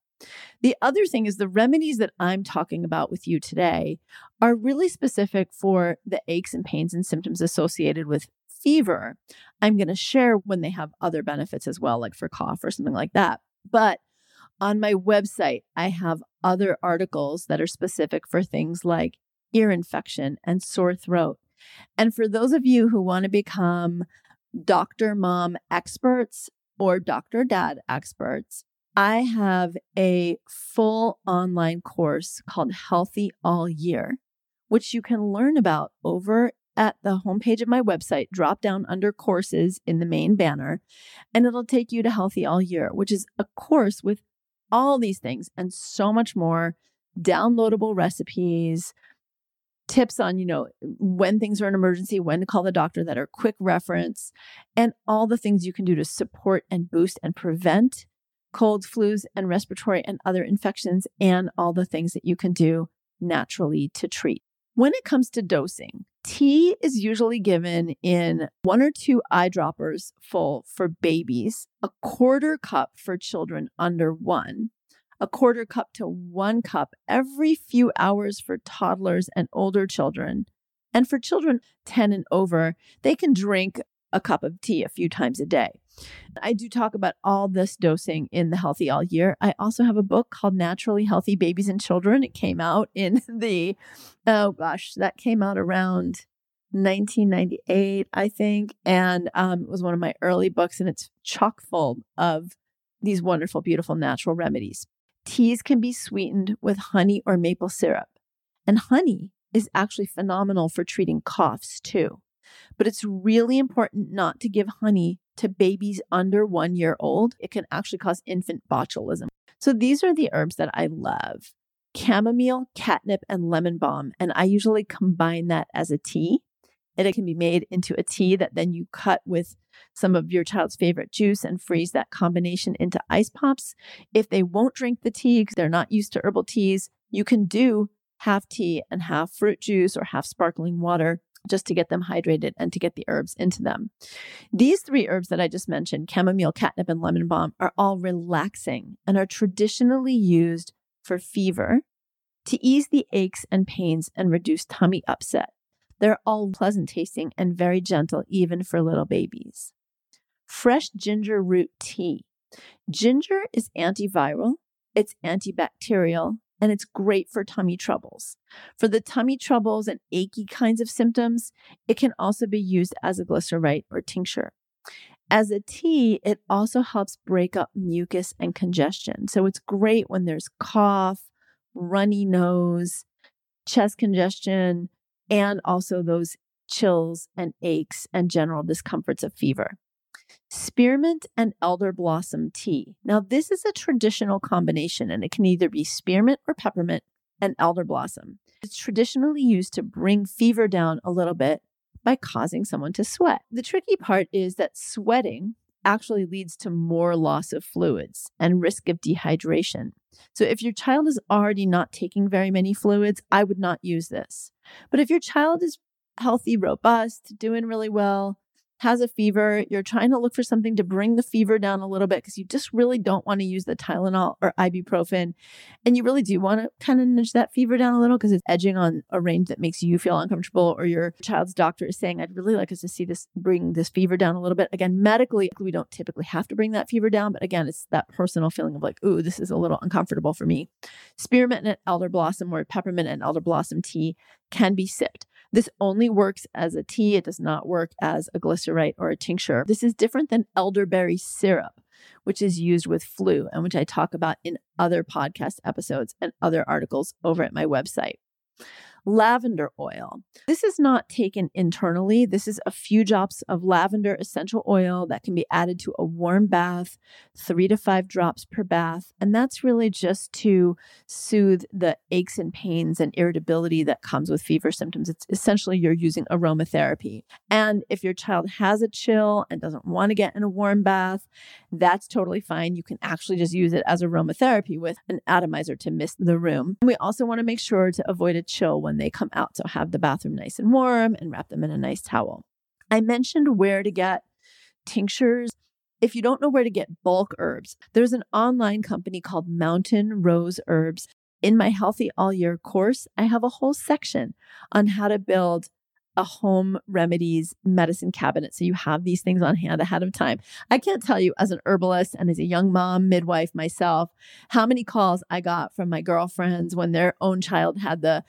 The other thing is the remedies that I'm talking about with you today are really specific for the aches and pains and symptoms associated with fever. I'm going to share when they have other benefits as well, like for cough or something like that. But on my website, I have other articles that are specific for things like ear infection and sore throat. And for those of you who want to become Dr. Mom experts or Dr. Dad experts, I have a full online course called Healthy All Year, which you can learn about over at the homepage of my website. Drop down under courses in the main banner, and it'll take you to Healthy All Year, which is a course with all these things and so much more, downloadable recipes, tips on, when things are an emergency, when to call the doctor that are quick reference, and all the things you can do to support and boost and prevent colds, flus, and respiratory and other infections, and all the things that you can do naturally to treat. When it comes to dosing, tea is usually given in 1 or 2 eyedroppers full for babies, 1/4 cup for children under 1, 1/4 cup to 1 cup every few hours for toddlers and older children. And for children 10 and over, they can drink a cup of tea a few times a day. I do talk about all this dosing in the Healthy All Year. I also have a book called Naturally Healthy Babies and Children. It came out in the, that came out around 1998, I think. And it was one of my early books, and it's chock full of these wonderful, beautiful natural remedies. Teas can be sweetened with honey or maple syrup. And honey is actually phenomenal for treating coughs too. But it's really important not to give honey to babies under 1 year old. It can actually cause infant botulism. So these are the herbs that I love: chamomile, catnip, and lemon balm. And I usually combine that as a tea. And it can be made into a tea that then you cut with some of your child's favorite juice and freeze that combination into ice pops. If they won't drink the tea because they're not used to herbal teas, you can do half tea and half fruit juice or half sparkling water, just to get them hydrated and to get the herbs into them. These 3 herbs that I just mentioned, chamomile, catnip, and lemon balm, are all relaxing and are traditionally used for fever to ease the aches and pains and reduce tummy upset. They're all pleasant tasting and very gentle, even for little babies. Fresh ginger root tea. Ginger is antiviral, it's antibacterial, and it's great for tummy troubles. For the tummy troubles and achy kinds of symptoms, it can also be used as a glycerite or tincture. As a tea, it also helps break up mucus and congestion. So it's great when there's cough, runny nose, chest congestion, and also those chills and aches and general discomforts of fever. Spearmint and elder blossom tea. Now, this is a traditional combination, and it can either be spearmint or peppermint and elder blossom. It's traditionally used to bring fever down a little bit by causing someone to sweat. The tricky part is that sweating actually leads to more loss of fluids and risk of dehydration. So if your child is already not taking very many fluids, I would not use this. But if your child is healthy, robust, doing really well, has a fever, you're trying to look for something to bring the fever down a little bit because you just really don't want to use the Tylenol or ibuprofen. And you really do want to kind of nudge that fever down a little because it's edging on a range that makes you feel uncomfortable, or your child's doctor is saying, I'd really like us to see this, bring this fever down a little bit. Again, medically, we don't typically have to bring that fever down. But again, it's that personal feeling of like, ooh, this is a little uncomfortable for me. Spearmint and elder blossom, or peppermint and elder blossom tea, can be sipped. This only works as a tea. It does not work as a glycerite or a tincture. This is different than elderberry syrup, which is used with flu and which I talk about in other podcast episodes and other articles over at my website. lavender oil. This is not taken internally. This is a few drops of lavender essential oil that can be added to a warm bath, 3 to 5 drops per bath. And that's really just to soothe the aches and pains and irritability that comes with fever symptoms. It's essentially you're using aromatherapy. And if your child has a chill and doesn't want to get in a warm bath, that's totally fine. You can actually just use it as aromatherapy with an atomizer to mist the room. And we also want to make sure to avoid a chill when they come out. So have the bathroom nice and warm and wrap them in a nice towel. I mentioned where to get tinctures. If you don't know where to get bulk herbs, there's an online company called Mountain Rose Herbs. In my Healthy All Year course, I have a whole section on how to build a home remedies medicine cabinet. So you have these things on hand ahead of time. I can't tell you as an herbalist and as a young mom, midwife myself, how many calls I got from my girlfriends when their own child had the,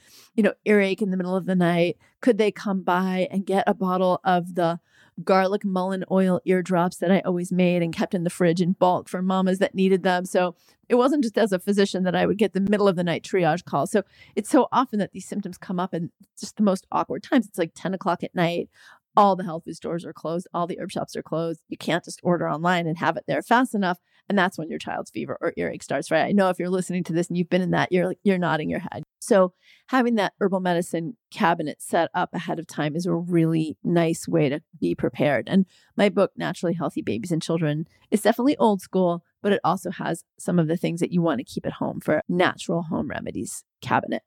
earache in the middle of the night. Could they come by and get a bottle of the garlic mullein oil eardrops that I always made and kept in the fridge in bulk for mamas that needed them? So it wasn't just as a physician that I would get the middle of the night triage call. So it's so often that these symptoms come up in just the most awkward times. It's like 10 o'clock at night. All the health food stores are closed. All the herb shops are closed. You can't just order online and have it there fast enough. And that's when your child's fever or earache starts, right? I know if you're listening to this and you've been in that, you're nodding your head. So having that herbal medicine cabinet set up ahead of time is a really nice way to be prepared. And my book, Naturally Healthy Babies and Children, is definitely old school, but it also has some of the things that you want to keep at home for natural home remedies cabinet.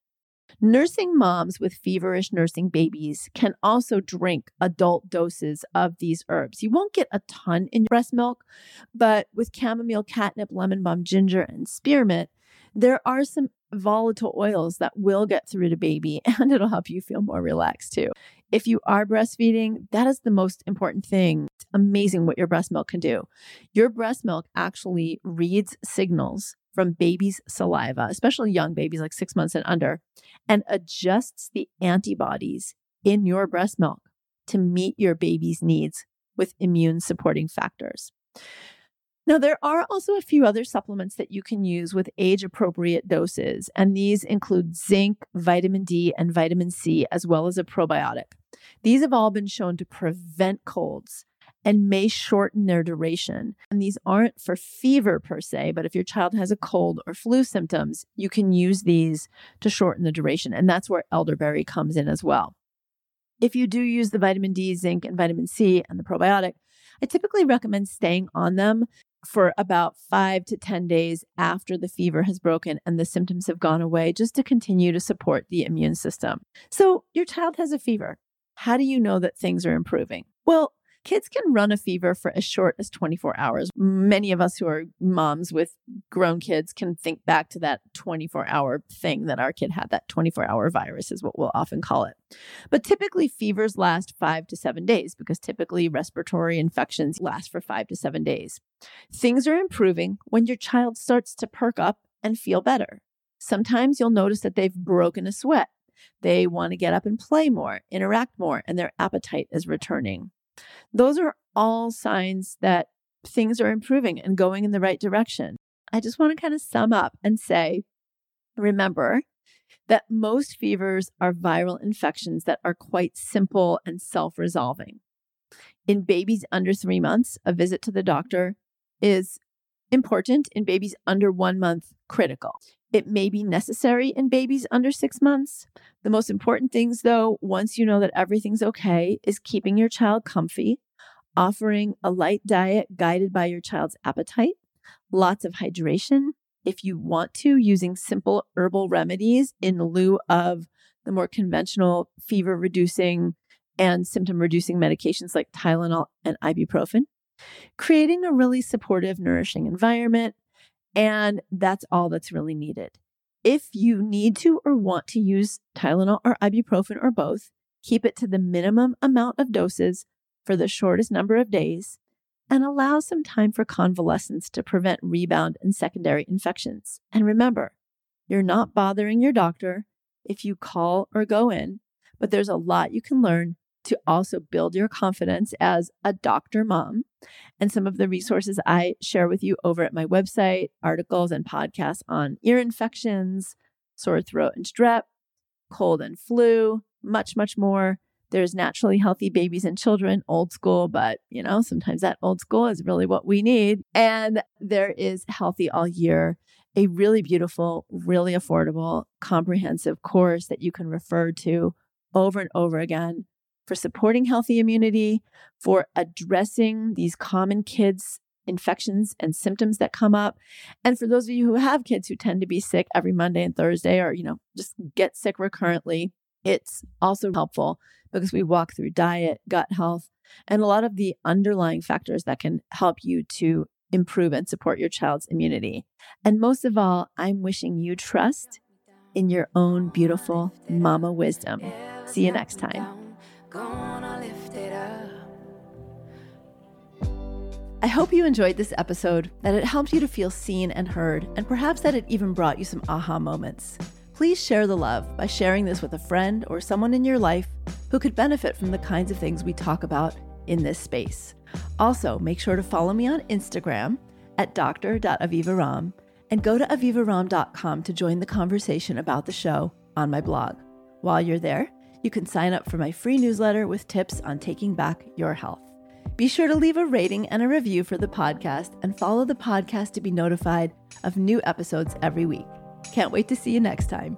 Nursing moms with feverish nursing babies can also drink adult doses of these herbs. You won't get a ton in your breast milk, but with chamomile, catnip, lemon balm, ginger, and spearmint, there are some volatile oils that will get through to baby, and it'll help you feel more relaxed too. If you are breastfeeding, that is the most important thing. It's amazing what your breast milk can do. Your breast milk actually reads signals from baby's saliva, especially young babies like 6 months and under, and adjusts the antibodies in your breast milk to meet your baby's needs with immune supporting factors. Now, there are also a few other supplements that you can use with age-appropriate doses, and these include zinc, vitamin D, and vitamin C, as well as a probiotic. These have all been shown to prevent colds and may shorten their duration. And these aren't for fever per se, but if your child has a cold or flu symptoms, you can use these to shorten the duration. And that's where elderberry comes in as well. If you do use the vitamin D, zinc, and vitamin C and the probiotic, I typically recommend staying on them for about 5 to 10 days after the fever has broken and the symptoms have gone away, just to continue to support the immune system. So your child has a fever. How do you know that things are improving? Well, kids can run a fever for as short as 24 hours. Many of us who are moms with grown kids can think back to that 24-hour thing that our kid had, that 24-hour virus is what we'll often call it. But typically, fevers last 5 to 7 days because typically respiratory infections last for 5 to 7 days. Things are improving when your child starts to perk up and feel better. Sometimes you'll notice that they've broken a sweat. They want to get up and play more, interact more, and their appetite is returning. Those are all signs that things are improving and going in the right direction. I just want to kind of sum up and say, remember that most fevers are viral infections that are quite simple and self-resolving. In babies under 3 months, a visit to the doctor is important. In babies under 1 month, critical. It may be necessary in babies under 6 months. The most important things, though, once you know that everything's okay, is keeping your child comfy, offering a light diet guided by your child's appetite, lots of hydration, if you want to, using simple herbal remedies in lieu of the more conventional fever-reducing and symptom-reducing medications like Tylenol and ibuprofen, creating a really supportive, nourishing environment. And that's all that's really needed. If you need to or want to use Tylenol or ibuprofen or both, keep it to the minimum amount of doses for the shortest number of days and allow some time for convalescence to prevent rebound and secondary infections. And remember, you're not bothering your doctor if you call or go in, but there's a lot you can learn to also build your confidence as a doctor mom. And some of the resources I share with you over at my website, articles and podcasts on ear infections, sore throat and strep, cold and flu, much more. There's naturally healthy babies and children, old school, but you know, sometimes that old school is really what we need. And there is healthy all year, a really beautiful, really affordable, comprehensive course that you can refer to over and over again for supporting healthy immunity, for addressing these common kids' infections and symptoms that come up. And for those of you who have kids who tend to be sick every Monday and Thursday, or, you know, just get sick recurrently, it's also helpful because we walk through diet, gut health, and a lot of the underlying factors that can help you to improve and support your child's immunity. And most of all, I'm wishing you trust in your own beautiful mama wisdom. See you next time. I hope you enjoyed this episode, that it helped you to feel seen and heard, and perhaps that it even brought you some aha moments. Please share the love by sharing this with a friend or someone in your life who could benefit from the kinds of things we talk about in this space. Also, make sure to follow me on Instagram at dr.avivaromm and go to avivaromm.com to join the conversation about the show on my blog. While you're there, you can sign up for my free newsletter with tips on taking back your health. Be sure to leave a rating and a review for the podcast and follow the podcast to be notified of new episodes every week. Can't wait to see you next time.